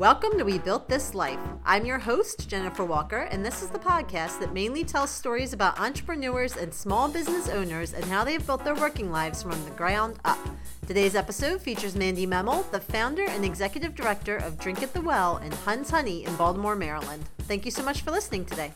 Welcome to We Built This Life. I'm your host, Jennifer Walker, and this is the podcast that mainly tells stories about entrepreneurs and small business owners and how they've built their working lives from the ground up. Today's episode features Mandy Memmel, the founder and executive director of Drink at the Well and Hun's Honey in Baltimore, Maryland. Thank you so much for listening today.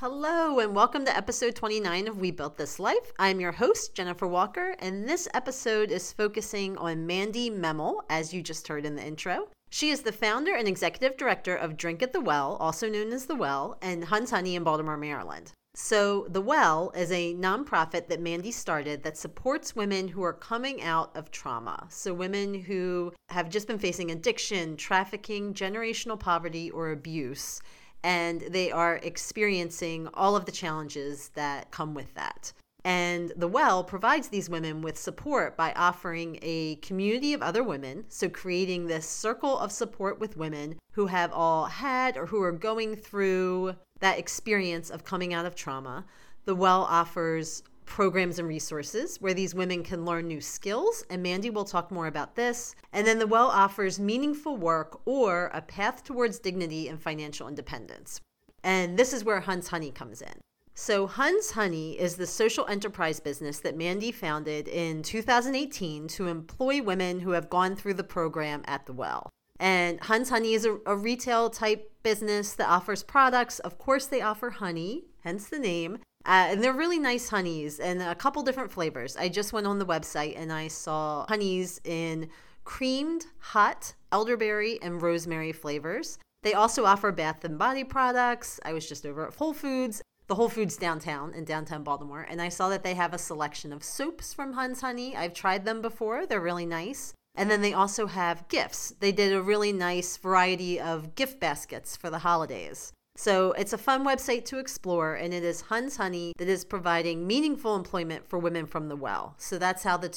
Hello and welcome to episode 29 of We Built This Life. I'm your host, Jennifer Walker, and this episode is focusing on Mandy Memmel, as you just heard in the intro. She is the founder and executive director of Drink at the Well, also known as The Well, and Hun's Honey in Baltimore, Maryland. So The Well is a nonprofit that Mandy started that supports women who are coming out of trauma. So women who have just been facing addiction, trafficking, generational poverty, or abuse. And they are experiencing all of the challenges that come with that. And The Well provides these women with support by offering a community of other women, so creating this circle of support with women who have all had or who are going through that experience of coming out of trauma. The Well offers programs and resources where these women can learn new skills, and Mandy will talk more about this. And then The Well offers meaningful work or a path towards dignity and financial independence. And this is where Hun's Honey comes in. So Hun's Honey is the social enterprise business that Mandy founded in 2018 to employ women who have gone through the program at The Well. And Hun's Honey is a retail type business that offers products. Of course, they offer honey, hence the name. And they're really nice honeys and a couple different flavors. I just went on the website and I saw honeys in creamed, hot, elderberry, and rosemary flavors. They also offer bath and body products. I was just over at Whole Foods, the Whole Foods downtown in downtown Baltimore, and I saw that they have a selection of soaps from Hun's Honey. I've tried them before. They're really nice. And then they also have gifts. They did a really nice variety of gift baskets for the holidays. So it's a fun website to explore, and it is Hun's Honey that is providing meaningful employment for women from The Well. So that's how the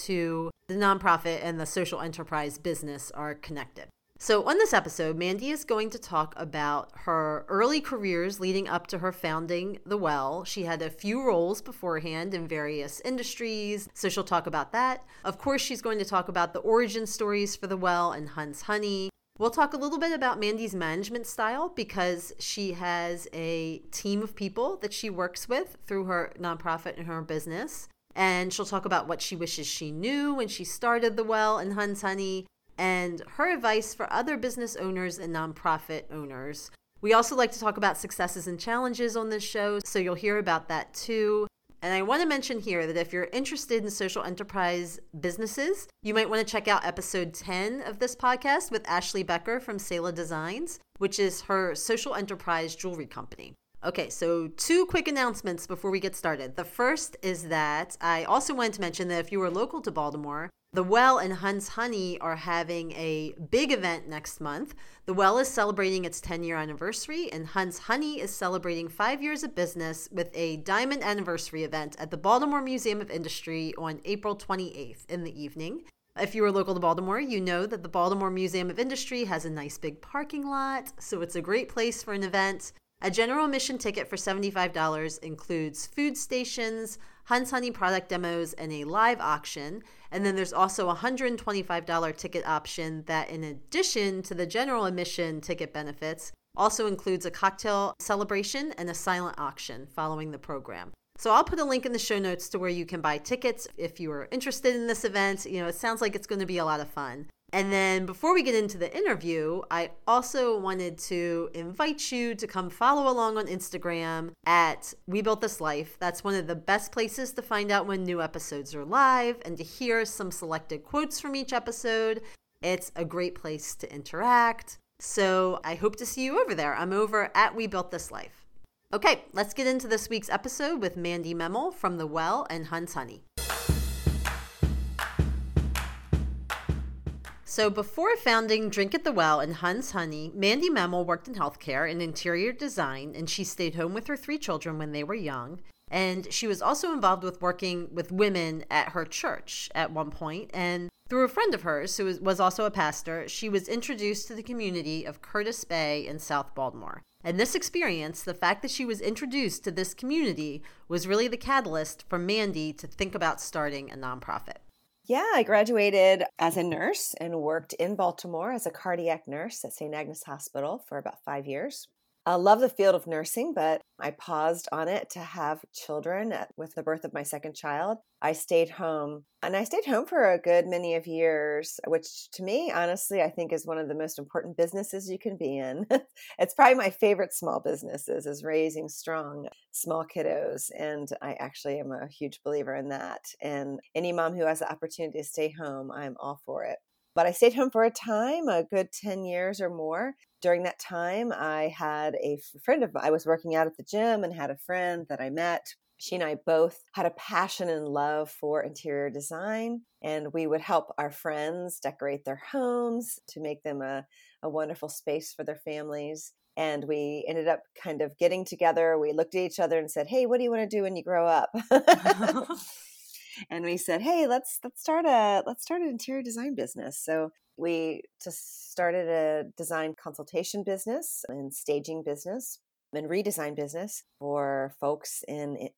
nonprofit and the social enterprise business are connected. So on this episode, Mandy is going to talk about her early careers leading up to her founding The Well. She had a few roles beforehand in various industries, so she'll talk about that. Of course, she's going to talk about the origin stories for The Well and Hun's Honey. We'll talk a little bit about Mandy's management style because she has a team of people that she works with through her nonprofit and her business. And she'll talk about what she wishes she knew when she started The Well and Hun's Honey and her advice for other business owners and nonprofit owners. We also like to talk about successes and challenges on this show, so you'll hear about that too. And I want to mention here that if you're interested in social enterprise businesses, you might want to check out episode 10 of this podcast with Ashley Becker from Sayla Designs, which is her social enterprise jewelry company. Okay, so two quick announcements before we get started. The first is that I also wanted to mention that if you are local to Baltimore, The Well and Hun's Honey are having a big event next month. The Well is celebrating its 10-year anniversary, and Hun's Honey is celebrating 5 years of business with a Diamond Anniversary event at the Baltimore Museum of Industry on April 28th in the evening. If you are local to Baltimore, you know that the Baltimore Museum of Industry has a nice big parking lot, so it's a great place for an event. A general admission ticket for $75 includes food stations, Hun's Honey product demos, and a live auction. And then there's also a $125 ticket option that, in addition to the general admission ticket benefits, also includes a cocktail celebration and a silent auction following the program. So I'll put a link in the show notes to where you can buy tickets if you are interested in this event. You know, it sounds like it's going to be a lot of fun. And then before we get into the interview, I also wanted to invite you to come follow along on Instagram at We Built This Life. That's one of the best places to find out when new episodes are live and to hear some selected quotes from each episode. It's a great place to interact. So I hope to see you over there. I'm over at We Built This Life. Okay, let's get into this week's episode with Mandy Memmel from The Well and Hun's Honey. So before founding Drink at the Well and Hun's Honey, Mandy Memmel worked in healthcare and interior design, and she stayed home with her three children when they were young. And she was also involved with working with women at her church at one point. And through a friend of hers, who was also a pastor, she was introduced to the community of Curtis Bay in South Baltimore. And this experience, the fact that she was introduced to this community, was really the catalyst for Mandy to think about starting a nonprofit. Yeah, I graduated as a nurse and worked in Baltimore as a cardiac nurse at St. Agnes Hospital for about 5 years. I love the field of nursing, but I paused on it to have children with the birth of my second child. I stayed home, and I stayed home for a good many of years, which to me, honestly, I think is one of the most important businesses you can be in. It's probably my favorite small businesses is raising strong, small kiddos. And I actually am a huge believer in that. And any mom who has the opportunity to stay home, I'm all for it. But I stayed home for a time, a good 10 years or more. During that time, I had a friend of mine. I was working out at the gym and had a friend that I met. She and I both had a passion and love for interior design, and we would help our friends decorate their homes to make them a wonderful space for their families. And we ended up kind of getting together. We looked at each other and said, "Hey, what do you want to do when you grow up?" And we said, "Hey, let's start an interior design business." So we just started a design consultation business and staging business and redesign business for folks in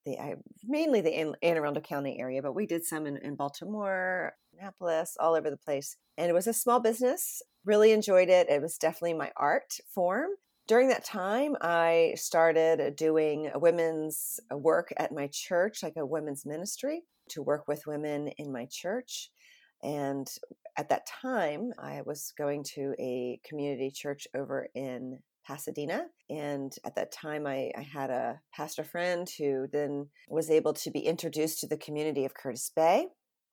mainly the Anne Arundel County area, but we did some in Baltimore, Annapolis, all over the place. And it was a small business. Really enjoyed it. It was definitely my art form. During that time, I started doing women's work at my church, like a women's ministry, to work with women in my church. And at that time, I was going to a community church over in Pasadena. And at that time, I had a pastor friend who then was able to be introduced to the community of Curtis Bay.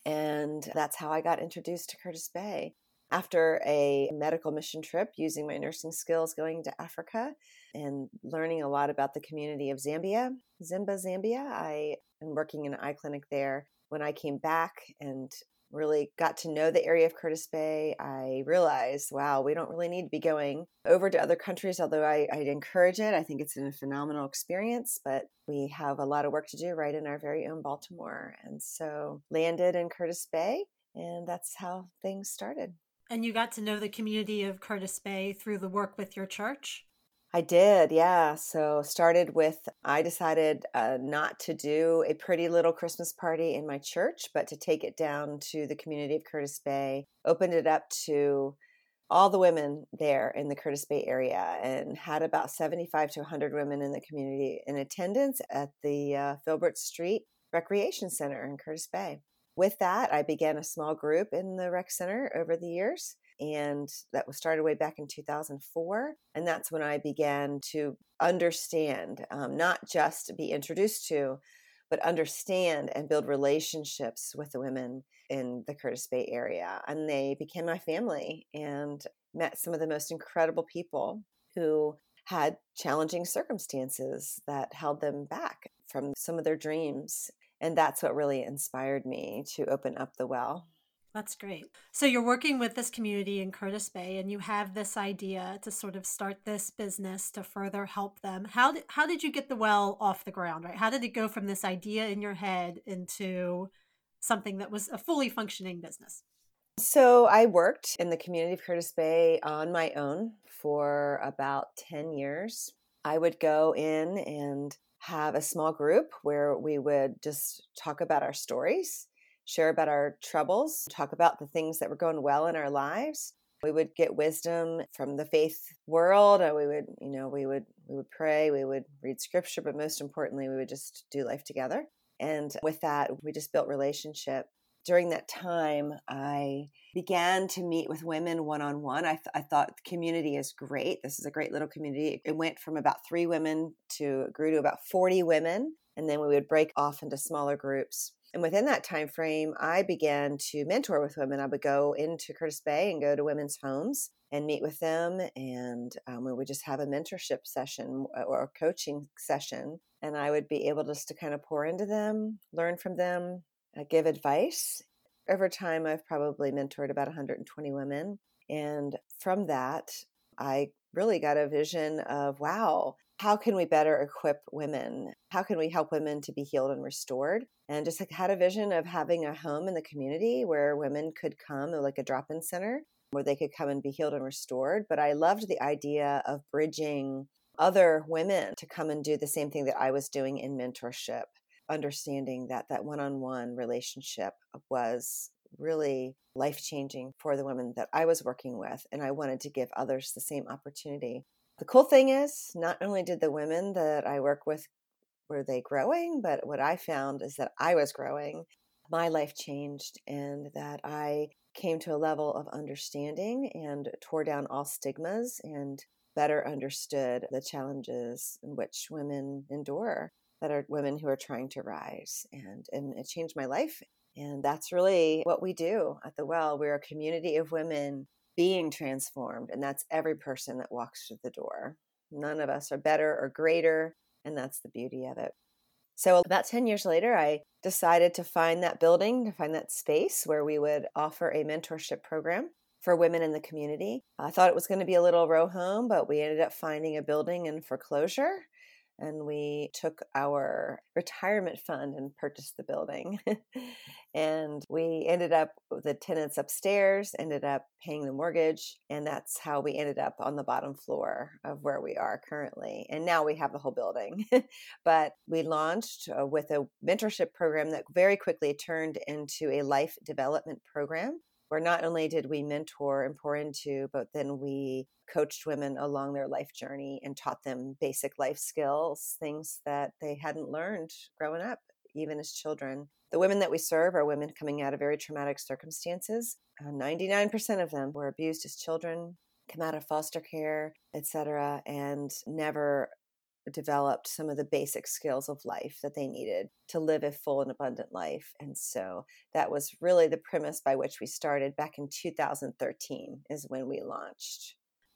And that's how I got introduced to Curtis Bay. After a medical mission trip, using my nursing skills, going to Africa and learning a lot about the community of Zambia, I am working in an eye clinic there. When I came back and really got to know the area of Curtis Bay, I realized, wow, we don't really need to be going over to other countries, although I'd encourage it. I think it's a phenomenal experience, but we have a lot of work to do right in our very own Baltimore. And so landed in Curtis Bay, and that's how things started. And you got to know the community of Curtis Bay through the work with your church? I did, yeah. So started with, I decided not to do a pretty little Christmas party in my church, but to take it down to the community of Curtis Bay, opened it up to all the women there in the Curtis Bay area, and had about 75 to 100 women in the community in attendance at the Filbert Street Recreation Center in Curtis Bay. With that, I began a small group in the rec center over the years, and that was started way back in 2004. And that's when I began to understand, not just be introduced to, but understand and build relationships with the women in the Curtis Bay area. And they became my family, and met some of the most incredible people who had challenging circumstances that held them back from some of their dreams. And that's what really inspired me to open up the well. That's great. So you're working with this community in Curtis Bay, and you have this idea to sort of start this business to further help them. How did you get the well off the ground, right? How did it go from this idea in your head into something that was a fully functioning business? So I worked in the community of Curtis Bay on my own for about 10 years. I would go in and have a small group where we would just talk about our stories, share about our troubles, talk about the things that were going well in our lives. We would get wisdom from the faith world. We would pray, we would read scripture, but most importantly, we would just do life together. And with that, we just built relationship. During that time, I began to meet with women one-on-one. I thought the community is great. This is a great little community. It went from about 3 women to grew to about 40 women. And then we would break off into smaller groups. And within that time frame, I began to mentor with women. I would go into Curtis Bay and go to women's homes and meet with them. And we would just have a mentorship session or a coaching session. And I would be able just to kind of pour into them, learn from them, I give advice. Over time, I've probably mentored about 120 women. And from that, I really got a vision of, wow, how can we better equip women? How can we help women to be healed and restored? And just had a vision of having a home in the community where women could come, like a drop-in center, where they could come and be healed and restored. But I loved the idea of bridging other women to come and do the same thing that I was doing in mentorship. Understanding that one-on-one relationship was really life-changing for the women that I was working with, and I wanted to give others the same opportunity. The cool thing is, not only did the women that I work with, were they growing, but what I found is that I was growing. My life changed, and that I came to a level of understanding and tore down all stigmas and better understood the challenges in which women endure, that are women who are trying to rise. And it changed my life. And that's really what we do at The Well. We're a community of women being transformed, and that's every person that walks through the door. None of us are better or greater, and that's the beauty of it. So about 10 years later, I decided to find that building, to find that space where we would offer a mentorship program for women in the community. I thought it was going to be a little row home, but we ended up finding a building in foreclosure, and we took our retirement fund and purchased the building. And we ended up, the tenants upstairs ended up paying the mortgage, and that's how we ended up on the bottom floor of where we are currently. And now we have the whole building. But we launched with a mentorship program that very quickly turned into a life development program, where not only did we mentor and pour into, but then we coached women along their life journey and taught them basic life skills, things that they hadn't learned growing up, even as children. The women that we serve are women coming out of very traumatic circumstances. 99% of them were abused as children, come out of foster care, etc., and never developed some of the basic skills of life that they needed to live a full and abundant life. And so that was really the premise by which we started back in 2013 is when we launched.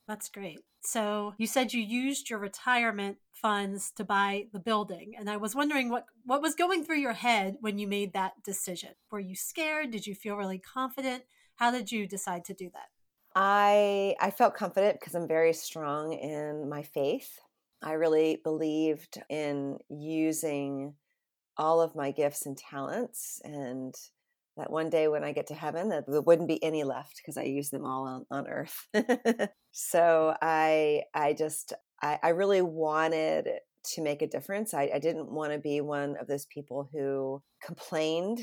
That's great. So you said you used your retirement funds to buy the building. And I was wondering what was going through your head when you made that decision. Were you scared? Did you feel really confident? How did you decide to do that? I felt confident because I'm very strong in my faith. I really believed in using all of my gifts and talents, and that one day when I get to heaven, that there wouldn't be any left because I used them all on earth. So I really wanted to make a difference. I didn't want to be one of those people who complained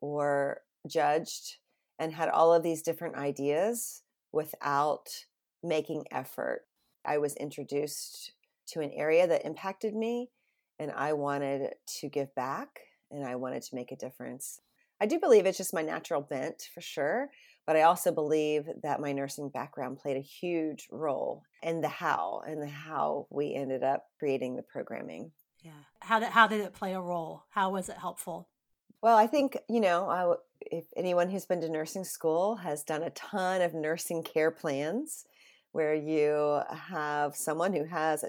or judged and had all of these different ideas without making effort. I was introduced to an area that impacted me, and I wanted to give back, and I wanted to make a difference. I do believe it's just my natural bent for sure, but I also believe that my nursing background played a huge role in the how we ended up creating the programming. Yeah. How did it play a role? How was it helpful? Well, I think, if anyone who's been to nursing school has done a ton of nursing care plans where you have someone who has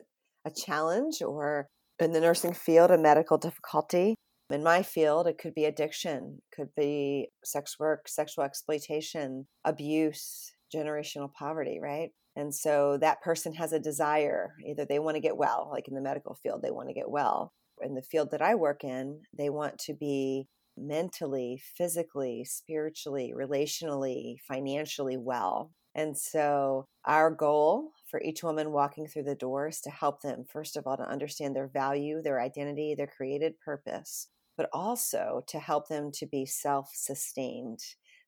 a challenge, or in the nursing field, a medical difficulty. In my field, it could be addiction, could be sex work, sexual exploitation, abuse, generational poverty, right? And so that person has a desire. Either they want to get well, like in the medical field, they want to get well. In the field that I work in, they want to be mentally, physically, spiritually, relationally, financially well. And so our goal for each woman walking through the door is to help them, first of all, to understand their value, their identity, their created purpose, but also to help them to be self-sustained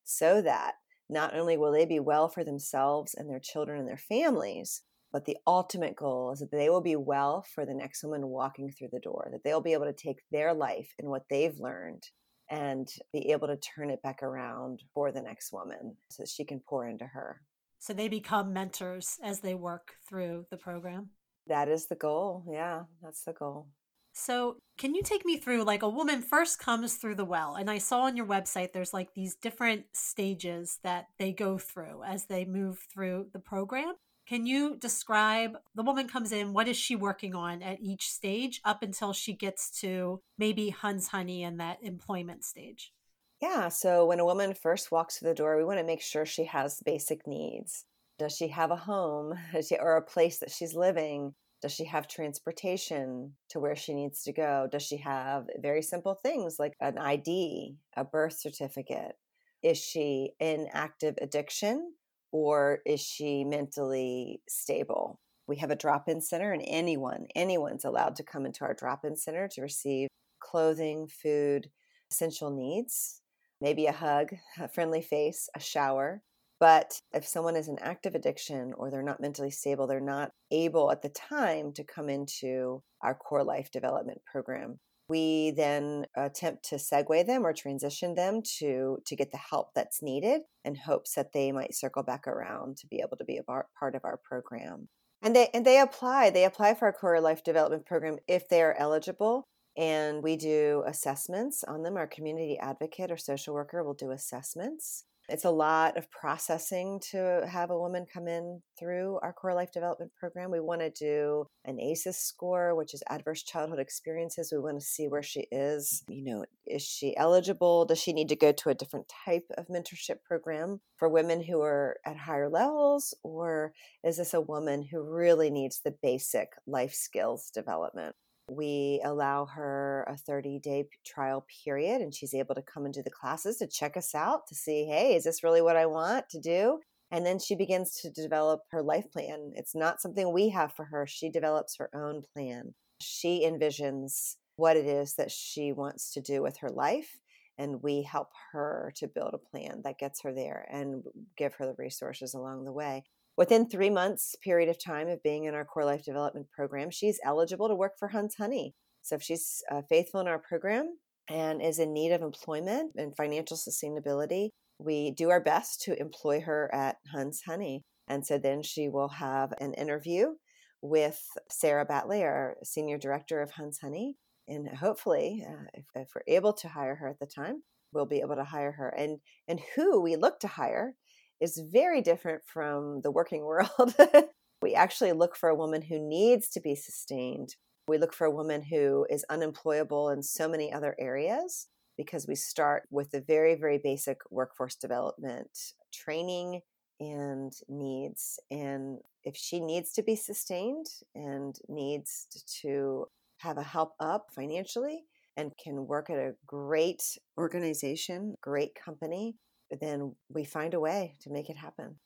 so that not only will they be well for themselves and their children and their families, but the ultimate goal is that they will be well for the next woman walking through the door, that they'll be able to take their life and what they've learned and be able to turn it back around for the next woman so that she can pour into her. So they become mentors as they work through the program? That is the goal. Yeah, that's the goal. So can you take me through, a woman first comes through the well, and I saw on your website, there's these different stages that they go through as they move through the program. Can you describe the woman comes in, what is she working on at each stage up until she gets to maybe Hun's Honey and that employment stage? Yeah. So when a woman first walks through the door, we want to make sure she has basic needs. Does she have a home or a place that she's living? Does she have transportation to where she needs to go? Does she have very simple things like an ID, a birth certificate? Is she in active addiction, or is she mentally stable? We have a drop-in center, and anyone's allowed to come into our drop-in center to receive clothing, food, essential needs. maybe a hug, a friendly face, a shower. But if someone is in active addiction or they're not mentally stable, they're not able at the time to come into our core life development program. We then attempt to segue them or transition them to get the help that's needed in hopes that they might circle back around to be able to be a part of our program. And they apply for our core life development program if they are eligible. And we do assessments on them. Our community advocate or social worker will do assessments. It's a lot of processing to have a woman come in through our Core Life Development Program. We want to do an ACEs score, which is Adverse Childhood Experiences. We want to see where she is. You know, is she eligible? Does she need to go to a different type of mentorship program for women who are at higher levels? Or is this a woman who really needs the basic life skills development? We allow her a 30-day trial period, and she's able to come into the classes to check us out to see, hey, is this really what I want to do? And then she begins to develop her life plan. It's not something we have for her. She develops her own plan. She envisions what it is that she wants to do with her life, and we help her to build a plan that gets her there and give her the resources along the way. Within 3 months period of time of being in our Core Life Development Program, she's eligible to work for Hunt's Honey. So if she's faithful in our program and is in need of employment and financial sustainability, we do our best to employ her at Hunt's Honey. And so then she will have an interview with Sarah Batley, our Senior Director of Hunt's Honey. And hopefully, if we're able to hire her at the time, we'll be able to hire her. And who we look to hire is very different from the working world. We actually look for a woman who needs to be sustained. We look for a woman who is unemployable in so many other areas because we start with the very, very basic workforce development training and needs. And if she needs to be sustained and needs to have a help up financially and can work at a great organization, great company, then we find a way to make it happen.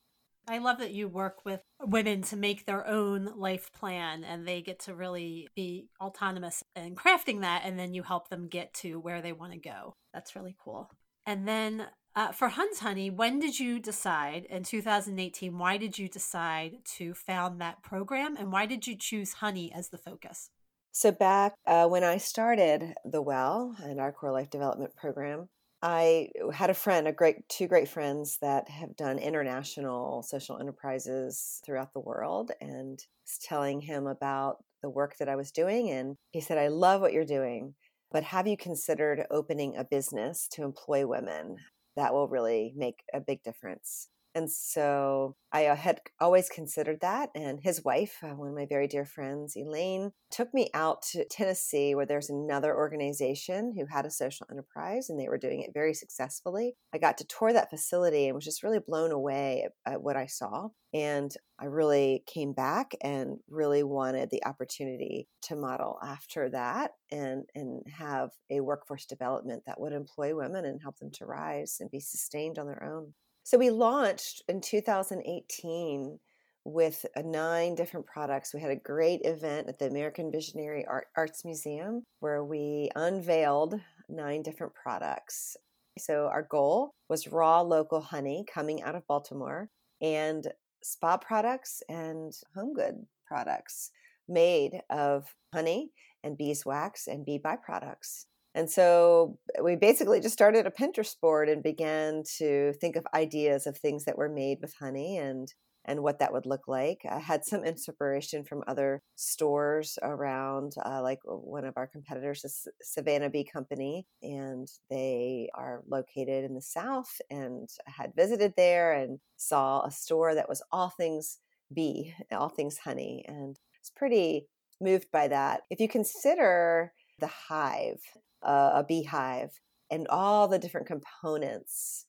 I love that you work with women to make their own life plan and they get to really be autonomous in crafting that, and then you help them get to where they want to go. That's really cool. And then for Hunt's Honey, when did you decide in 2018, why did you decide to found that program and why did you choose honey as the focus? So back when I started The Well and our Core Life Development Program, I had a friend, two great friends that have done international social enterprises throughout the world, and was telling him about the work that I was doing. And he said, I love what you're doing, but have you considered opening a business to employ women? That will really make a big difference. And so I had always considered that. And his wife, one of my very dear friends, Elaine, took me out to Tennessee where there's another organization who had a social enterprise and they were doing it very successfully. I got to tour that facility and was just really blown away at what I saw. And I really came back and really wanted the opportunity to model after that and have a workforce development that would employ women and help them to rise and be sustained on their own. So we launched in 2018 with 9 different products. We had a great event at the American Visionary Arts Museum where we unveiled 9 different products. So our goal was raw local honey coming out of Baltimore and spa products and home good products made of honey and beeswax and bee byproducts. And so we basically just started a Pinterest board and began to think of ideas of things that were made with honey and what that would look like. I had some inspiration from other stores around, like one of our competitors is Savannah Bee Company, and they are located in the South. And I had visited there and saw a store that was all things bee, all things honey. And I was pretty moved by that. If you consider The Hive, a beehive, and all the different components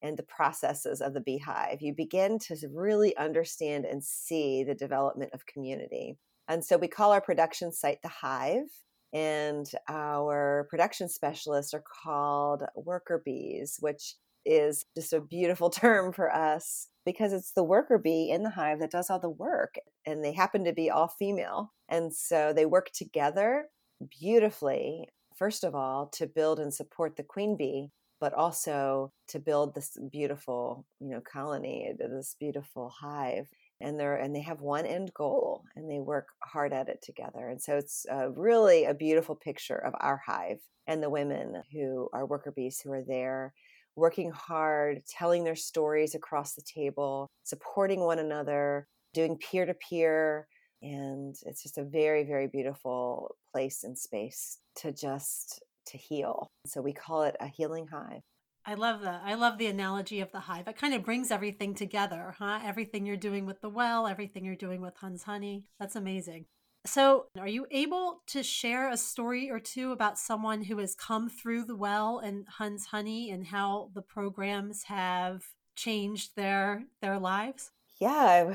and the processes of the beehive, you begin to really understand and see the development of community. And so we call our production site The Hive, and our production specialists are called worker bees, which is just a beautiful term for us because it's the worker bee in the hive that does all the work, and they happen to be all female. And so they work together beautifully, first of all, to build and support the queen bee, but also to build this beautiful, you know, colony, this beautiful hive. And they have one end goal, and they work hard at it together. And so it's really a beautiful picture of our hive and the women who are worker bees who are there working hard, telling their stories across the table, supporting one another, doing peer-to-peer. And it's just a very, very beautiful place and space to heal. So we call it a healing hive. I love that. I love the analogy of the hive. It kind of brings everything together, huh? Everything you're doing with the well, everything you're doing with Hun's Honey. That's amazing. So are you able to share a story or two about someone who has come through the well and Hun's Honey and how the programs have changed their lives? Yeah,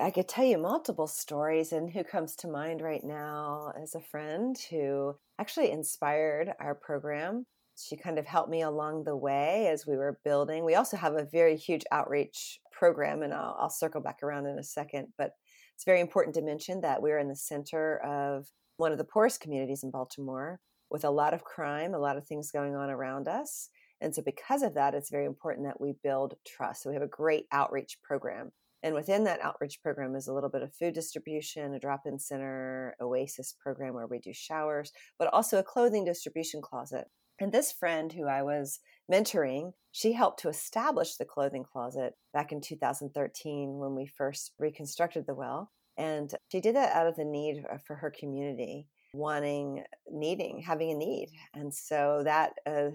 I could tell you multiple stories, and who comes to mind right now is a friend who actually inspired our program. She kind of helped me along the way as we were building. We also have a very huge outreach program, and I'll circle back around in a second, but it's very important to mention that we're in the center of one of the poorest communities in Baltimore with a lot of crime, a lot of things going on around us. And so because of that, it's very important that we build trust. So we have a great outreach program. And within that outreach program is a little bit of food distribution, a drop-in center, oasis program where we do showers, but also a clothing distribution closet. And this friend who I was mentoring, she helped to establish the clothing closet back in 2013 when we first reconstructed the well. And she did that out of the need for her community, having a need. And so that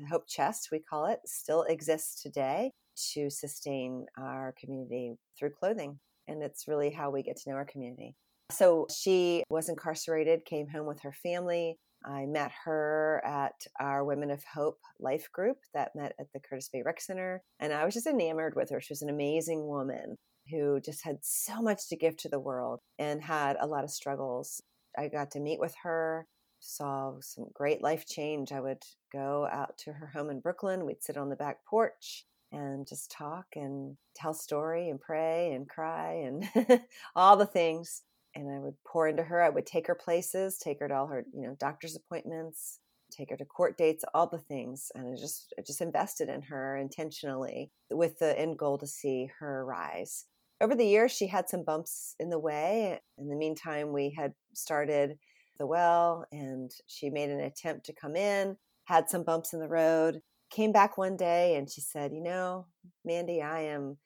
Hope Chest, we call it, still exists today to sustain our community through clothing. And it's really how we get to know our community. So she was incarcerated, came home with her family. I met her at our Women of Hope life group that met at the Curtis Bay Rec Center. And I was just enamored with her. She was an amazing woman who just had so much to give to the world and had a lot of struggles. I got to meet with her, saw some great life change. I would go out to her home in Brooklyn. We'd sit on the back porch and just talk and tell story and pray and cry and all the things. And I would pour into her. I would take her places, take her to all her, doctor's appointments, take her to court dates, all the things. And I just invested in her intentionally with the end goal to see her rise. Over the years, she had some bumps in the way. In the meantime, we had started the well, and she made an attempt to come in, had some bumps in the road, came back one day, and she said, Mandy, I am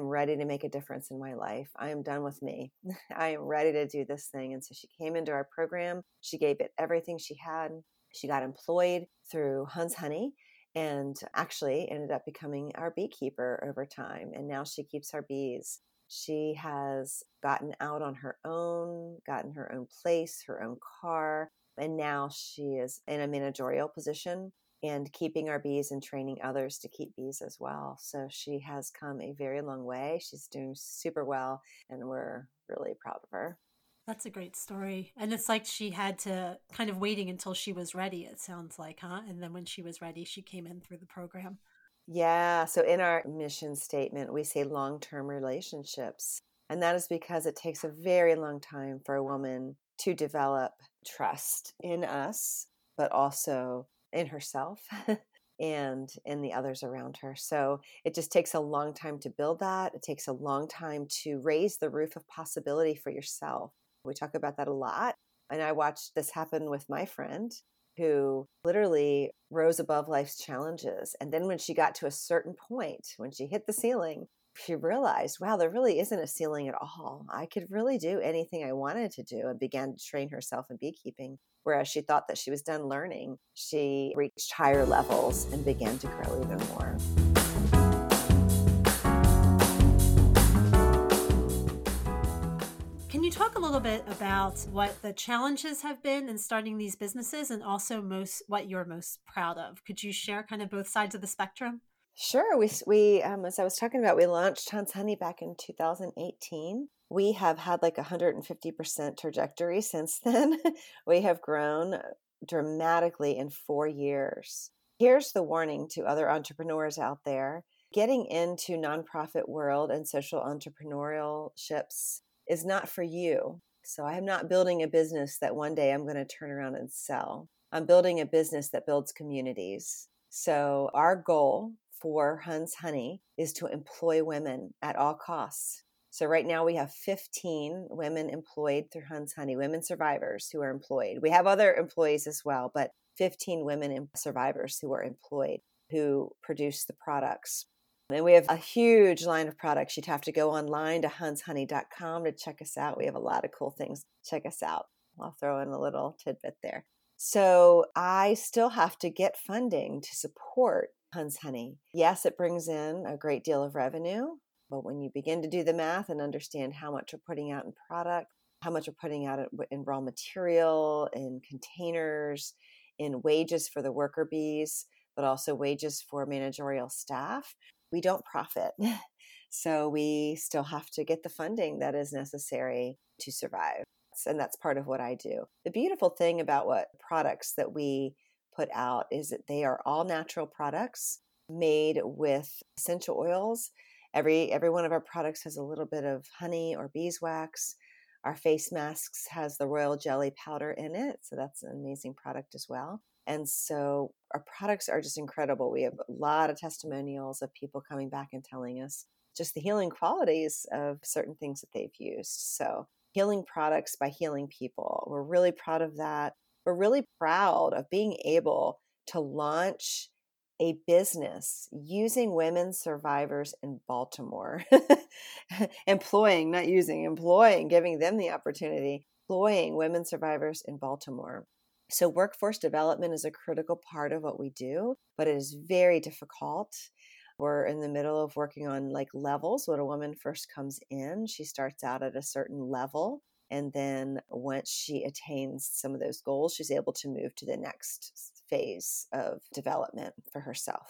ready to make a difference in my life. I am done with me. I am ready to do this thing. And so she came into our program. She gave it everything she had. She got employed through Hun's Honey and actually ended up becoming our beekeeper over time. And now she keeps our bees. She has gotten out on her own, gotten her own place, her own car. And now she is in a managerial position and keeping our bees and training others to keep bees as well. So she has come a very long way. She's doing super well, and we're really proud of her. That's a great story. And it's like she had to kind of waiting until she was ready, it sounds like, huh? And then when she was ready, she came in through the program. Yeah. So in our mission statement, we say long-term relationships. And that is because it takes a very long time for a woman to develop trust in us, but also in herself and in the others around her. So it just takes a long time to build that. It takes a long time to raise the roof of possibility for yourself. We talk about that a lot. And I watched this happen with my friend who literally rose above life's challenges. And then when she got to a certain point, when she hit the ceiling, she realized, wow, there really isn't a ceiling at all. I could really do anything I wanted to do, and began to train herself in beekeeping. Whereas she thought that she was done learning, she reached higher levels and began to grow even more. Can you talk a little bit about what the challenges have been in starting these businesses, and also what you're most proud of? Could you share kind of both sides of the spectrum? Sure. We as I was talking about, we launched Hun's Honey back in 2018. We have had like 150% trajectory since then. We have grown dramatically in 4 years. Here's the warning to other entrepreneurs out there. Getting into nonprofit world and social entrepreneurialships is not for you. So I am not building a business that one day I'm going to turn around and sell. I'm building a business that builds communities. So our goal for Hun's Honey is to employ women at all costs. So right now we have 15 women employed through Hun's Honey, women survivors who are employed. We have other employees as well, but 15 women survivors who are employed, who produce the products. And we have a huge line of products. You'd have to go online to hunshoney.com to check us out. We have a lot of cool things. Check us out. I'll throw in a little tidbit there. So I still have to get funding to support Hun's Honey. Yes, it brings in a great deal of revenue, but when you begin to do the math and understand how much we're putting out in product, how much we're putting out in raw material, in containers, in wages for the worker bees, but also wages for managerial staff, we don't profit. So we still have to get the funding that is necessary to survive. And that's part of what I do. The beautiful thing about what products that we put out is that they are all natural products made with essential oils. Every one of our products has a little bit of honey or beeswax. Our face masks has the royal jelly powder in it. So that's an amazing product as well. And so our products are just incredible. We have a lot of testimonials of people coming back and telling us just the healing qualities of certain things that they've used. So healing products by healing people. We're really proud of that. We're really proud of being able to launch a business using women survivors in Baltimore, giving them the opportunity, employing women survivors in Baltimore. So workforce development is a critical part of what we do, but it is very difficult. We're in the middle of working on like levels. When a woman first comes in, she starts out at a certain level. And then once she attains some of those goals, she's able to move to the next phase of development for herself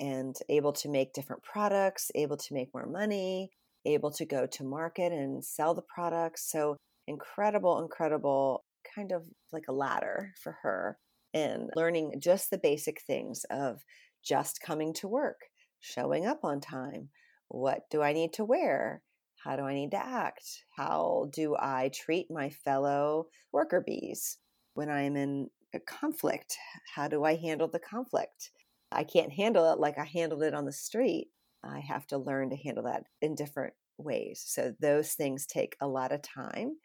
and able to make different products, able to make more money, able to go to market and sell the products. So incredible, kind of like a ladder for her, and learning just the basic things of just coming to work, showing up on time, what do I need to wear? How do I need to act? How do I treat my fellow worker bees when I am in a conflict? How do I handle the conflict? I can't handle it like I handled it on the street. I have to learn to handle that in different ways. So those things take a lot of time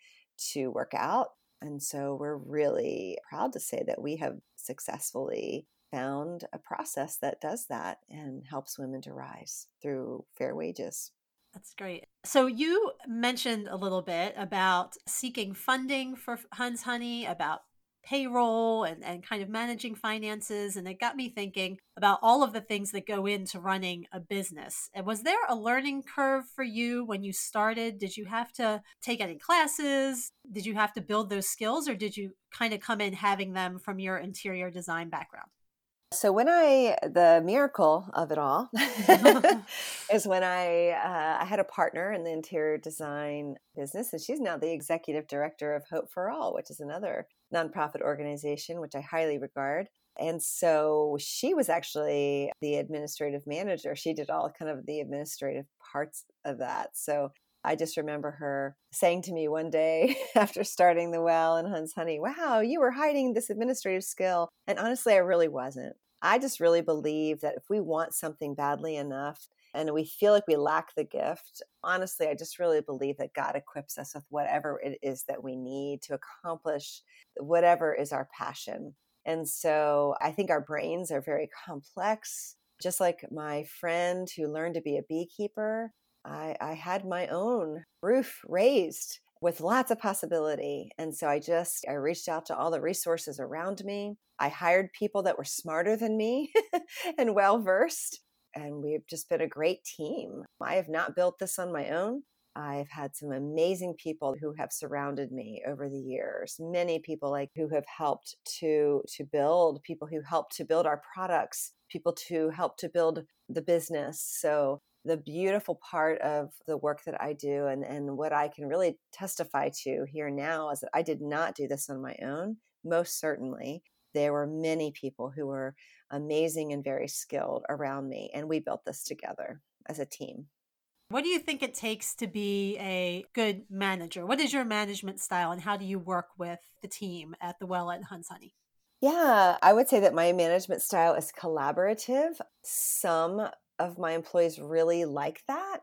to work out. And so we're really proud to say that we have successfully found a process that does that and helps women to rise through fair wages. That's great. So you mentioned a little bit about seeking funding for Hun's Honey, about payroll and kind of managing finances. And it got me thinking about all of the things that go into running a business. And was there a learning curve for you when you started? Did you have to take any classes? Did you have to build those skills, or did you kind of come in having them from your interior design background? So the miracle of it all is when I had a partner in the interior design business, and she's now the executive director of Hope for All, which is another nonprofit organization, which I highly regard. And so she was actually the administrative manager. She did all kind of the administrative parts of that. So I just remember her saying to me one day after starting the well and Hun's Honey, wow, you were hiding this administrative skill. And honestly, I really wasn't. I just really believe that if we want something badly enough and we feel like we lack the gift, honestly, I just really believe that God equips us with whatever it is that we need to accomplish whatever is our passion. And so I think our brains are very complex. Just like my friend who learned to be a beekeeper, I had my own roof raised with lots of possibility. And so I reached out to all the resources around me. I hired people that were smarter than me and well-versed. And we've just been a great team. I have not built this on my own. I've had some amazing people who have surrounded me over the years. Many people who have helped to build, people who helped to build our products, people who helped to build the business. So the beautiful part of the work that I do and what I can really testify to here now is that I did not do this on my own. Most certainly, there were many people who were amazing and very skilled around me, and we built this together as a team. What do you think it takes to be a good manager? What is your management style, and how do you work with the team at the well at Hun's Honey? Yeah, I would say that my management style is collaborative. Some of my employees really like that.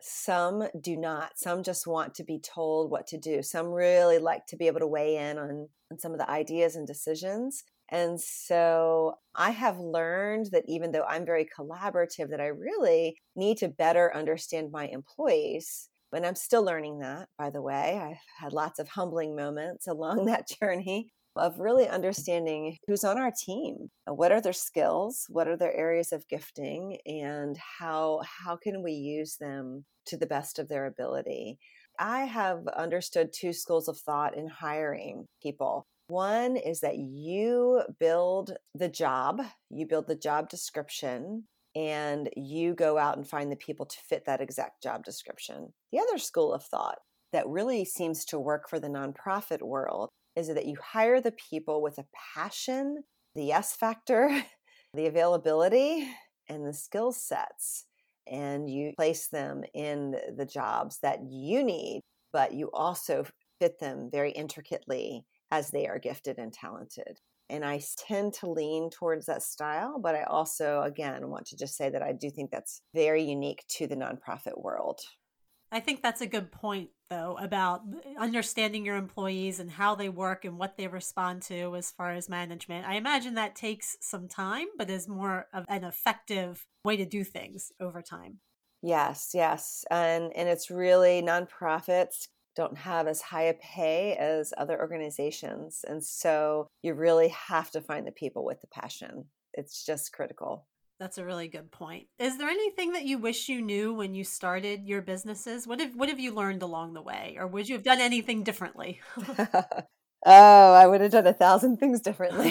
Some do not. Some just want to be told what to do. Some really like to be able to weigh in on some of the ideas and decisions. And so I have learned that even though I'm very collaborative, that I really need to better understand my employees. And I'm still learning that, by the way. I've had lots of humbling moments along that journey of really understanding who's on our team. What are their skills? What are their areas of gifting? And how can we use them to the best of their ability? I have understood two schools of thought in hiring people. One is that you build the job description, and you go out and find the people to fit that exact job description. The other school of thought that really seems to work for the nonprofit world is that you hire the people with a passion, the yes factor, the availability, and the skill sets, and you place them in the jobs that you need, but you also fit them very intricately as they are gifted and talented. And I tend to lean towards that style, but I also, again, want to just say that I do think that's very unique to the nonprofit world. I think that's a good point, though, about understanding your employees and how they work and what they respond to as far as management. I imagine that takes some time, but is more of an effective way to do things over time. Yes. And it's really, nonprofits don't have as high a pay as other organizations. And so you really have to find the people with the passion. It's just critical. That's a really good point. Is there anything that you wish you knew when you started your businesses? What have you learned along the way? Or would you have done anything differently? Oh, I would have done 1,000 things differently.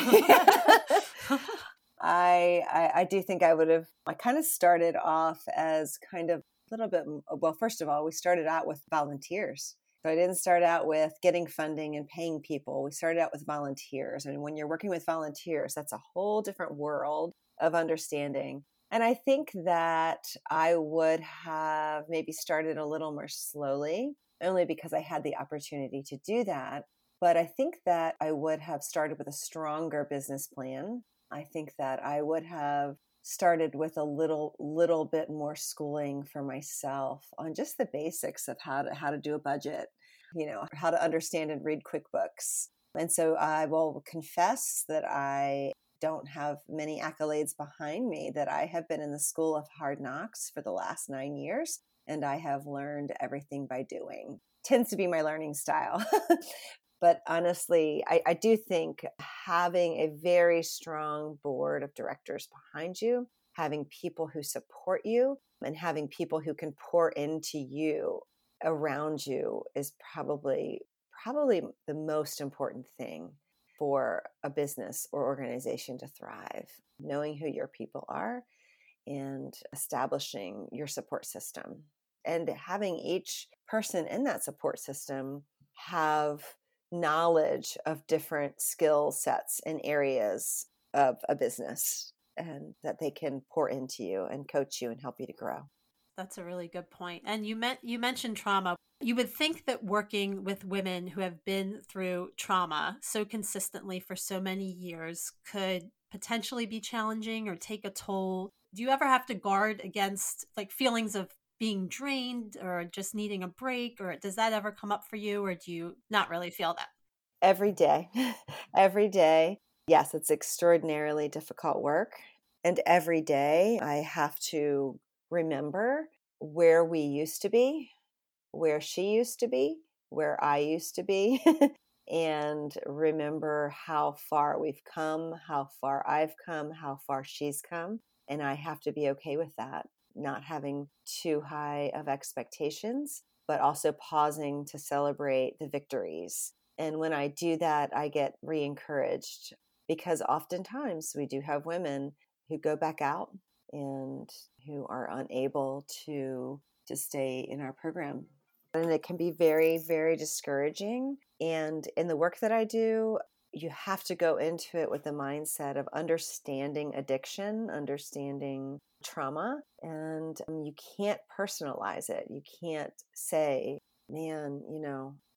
I do think I kind of started off as kind of a little bit, well, first of all, we started out with volunteers. So I didn't start out with getting funding and paying people. We started out with volunteers. And when you're working with volunteers, that's a whole different world of understanding. And I think that I would have maybe started a little more slowly, only because I had the opportunity to do that. But I think that I would have started with a stronger business plan. I think that I would have started with a little bit more schooling for myself on just the basics of how to do a budget, how to understand and read QuickBooks. And so I will confess that I don't have many accolades behind me, that I have been in the school of hard knocks for the last 9 years, and I have learned everything by doing. Tends to be my learning style. But honestly, I do think having a very strong board of directors behind you, having people who support you, and having people who can pour into you around you is probably the most important thing for a business or organization to thrive. Knowing who your people are and establishing your support system, and having each person in that support system have knowledge of different skill sets and areas of a business, and that they can pour into you and coach you and help you to grow. That's a really good point. And you mentioned trauma. You would think that working with women who have been through trauma so consistently for so many years could potentially be challenging or take a toll. Do you ever have to guard against feelings of being drained or just needing a break, or does that ever come up for you, or do you not really feel that? Every day. Yes, it's extraordinarily difficult work. And every day I have to remember where we used to be, where she used to be, where I used to be, and remember how far we've come, how far I've come, how far she's come. And I have to be okay with that. Not having too high of expectations, but also pausing to celebrate the victories. And when I do that, I get re-encouraged, because oftentimes we do have women who go back out and who are unable to stay in our program. And it can be very, very discouraging. And in the work that I do, you have to go into it with the mindset of understanding addiction, understanding trauma, and you can't personalize it. You can't say, man,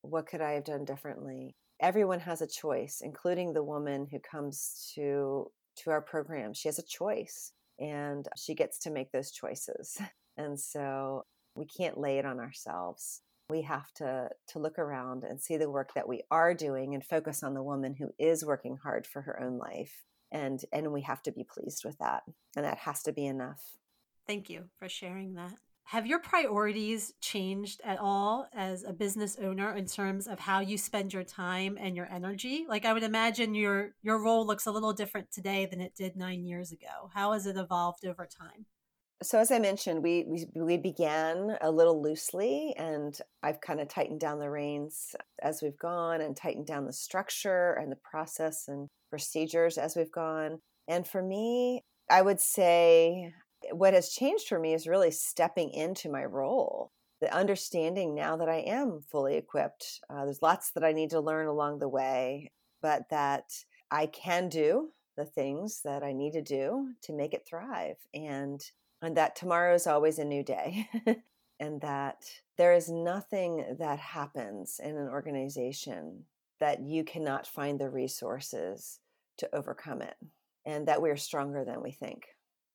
what could I have done differently? everyone has a choice, including the woman who comes to our program. She has a choice and she gets to make those choices. And so we can't lay it on ourselves. We have to look around and see the work that we are doing and focus on the woman who is working hard for her own life. And we have to be pleased with that. And that has to be enough. Thank you for sharing that. Have your priorities changed at all as a business owner in terms of how you spend your time and your energy? Like, I would imagine your role looks a little different today than it did 9 years ago. How has it evolved over time? So as I mentioned, we began a little loosely, and I've kind of tightened down the reins as we've gone and tightened down the structure and the process and procedures as we've gone. And for me, I would say what has changed for me is really stepping into my role, the understanding now that I am fully equipped. There's lots that I need to learn along the way, but that I can do the things that I need to do to make it thrive. And that tomorrow is always a new day and that there is nothing that happens in an organization that you cannot find the resources to overcome it, and that we're stronger than we think.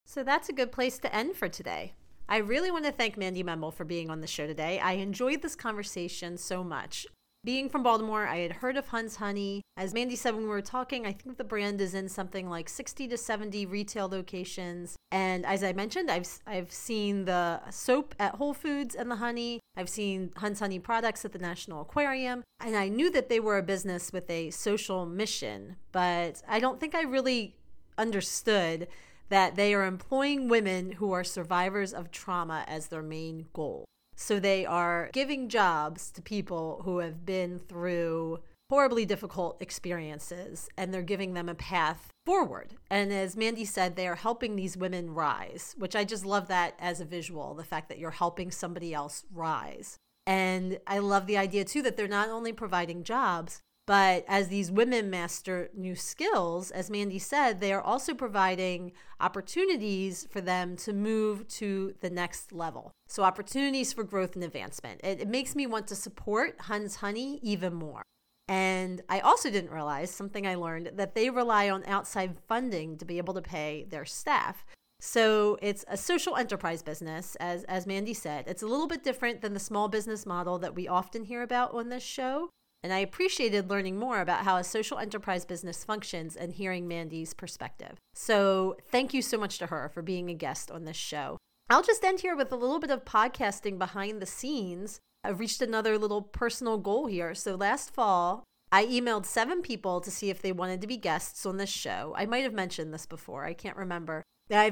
So that's a good place to end for today. I really want to thank Mandy Memmel for being on the show today. I enjoyed this conversation so much. Being from Baltimore, I had heard of Hunt's Honey. As Mandy said when we were talking, I think the brand is in something like 60 to 70 retail locations. And as I mentioned, I've seen the soap at Whole Foods and the honey. I've seen Hunt's Honey products at the National Aquarium. And I knew that they were a business with a social mission, but I don't think I really understood that they are employing women who are survivors of trauma as their main goal. So they are giving jobs to people who have been through horribly difficult experiences, and they're giving them a path forward. And as Mandy said, they are helping these women rise, which I just love that as a visual, the fact that you're helping somebody else rise. And I love the idea too that they're not only providing jobs, but as these women master new skills, as Mandy said, they are also providing opportunities for them to move to the next level. So opportunities for growth and advancement. It makes me want to support Hunt's Honey even more. And I also didn't realize something I learned, that they rely on outside funding to be able to pay their staff. So it's a social enterprise business, as Mandy said. It's a little bit different than the small business model that we often hear about on this show. And I appreciated learning more about how a social enterprise business functions and hearing Mandy's perspective. So thank you so much to her for being a guest on this show. I'll just end here with a little bit of podcasting behind the scenes. I've reached another little personal goal here. So last fall, I emailed 7 people to see if they wanted to be guests on this show. I might have mentioned this before. I can't remember. I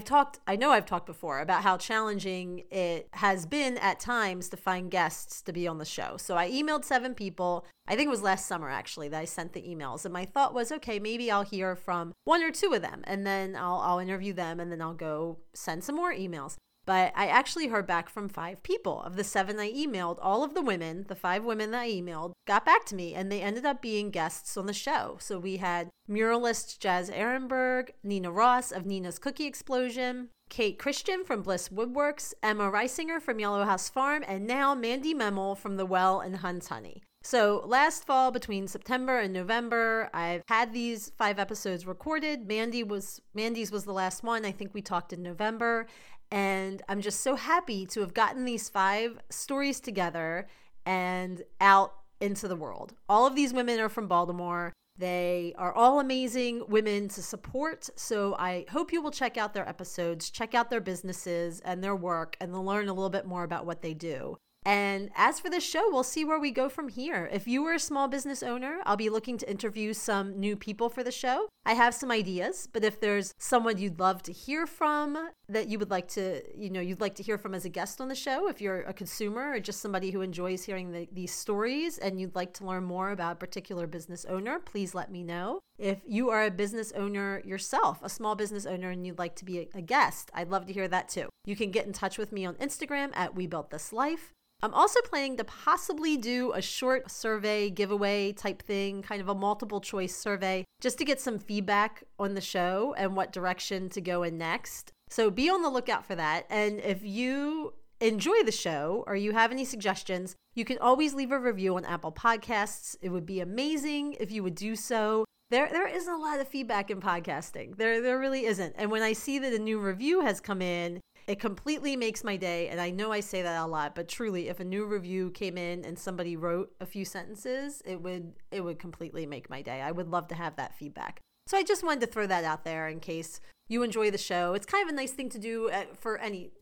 know I've talked before about how challenging it has been at times to find guests to be on the show. So I emailed 7 people. I think it was last summer, actually, that I sent the emails. And my thought was, okay, maybe I'll hear from 1 or 2 of them, and then I'll interview them, and then I'll go send some more emails. But I actually heard back from 5 people. Of the 7 I emailed, all of the women, the 5 women that I emailed, got back to me, and they ended up being guests on the show. So we had muralist Jazz Ehrenberg, Nina Ross of Nina's Cookie Explosion, Kate Christian from Bliss Woodworks, Emma Reisinger from Yellow House Farm, and now Mandy Memmel from The Well and Hunt's Honey. So last fall, between September and November, I've had these 5 episodes recorded. Mandy's was the last one. I think we talked in November. And I'm just so happy to have gotten these 5 stories together and out into the world. All of these women are from Baltimore. They are all amazing women to support. So I hope you will check out their episodes, check out their businesses and their work, and they'll learn a little bit more about what they do. And as for this show, we'll see where we go from here. If you are a small business owner, I'll be looking to interview some new people for the show. I have some ideas, but if there's someone you'd love to hear from that you would like to, you'd like to hear from as a guest on the show, if you're a consumer or just somebody who enjoys hearing these stories and you'd like to learn more about a particular business owner, please let me know. If you are a business owner yourself, a small business owner, and you'd like to be a guest, I'd love to hear that too. You can get in touch with me on Instagram at We Built This Life. I'm also planning to possibly do a short survey giveaway type thing, kind of a multiple choice survey, just to get some feedback on the show and what direction to go in next. So be on the lookout for that. And if you enjoy the show or you have any suggestions, you can always leave a review on Apple Podcasts. It would be amazing if you would do so. There isn't a lot of feedback in podcasting. There really isn't. And when I see that a new review has come in, it completely makes my day. And I know I say that a lot, but truly, if a new review came in and somebody wrote a few sentences, it would completely make my day. I would love to have that feedback. So I just wanted to throw that out there in case you enjoy the show. It's kind of a nice thing to do for any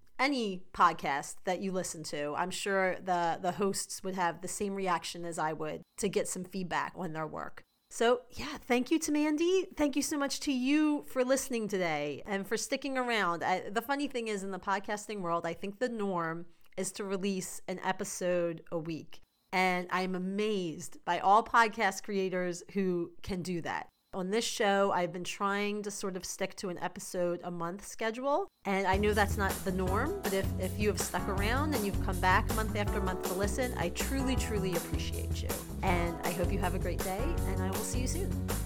podcast that you listen to. I'm sure the hosts would have the same reaction as I would to get some feedback on their work. So yeah, thank you to Mandy. Thank you so much to you for listening today and for sticking around. The funny thing is, in the podcasting world, I think the norm is to release an episode a week. And I'm amazed by all podcast creators who can do that. On this show, I've been trying to sort of stick to an episode a month schedule. And I know that's not the norm, but if you have stuck around and you've come back month after month to listen, I truly, truly appreciate you. And I hope you have a great day, and I will see you soon.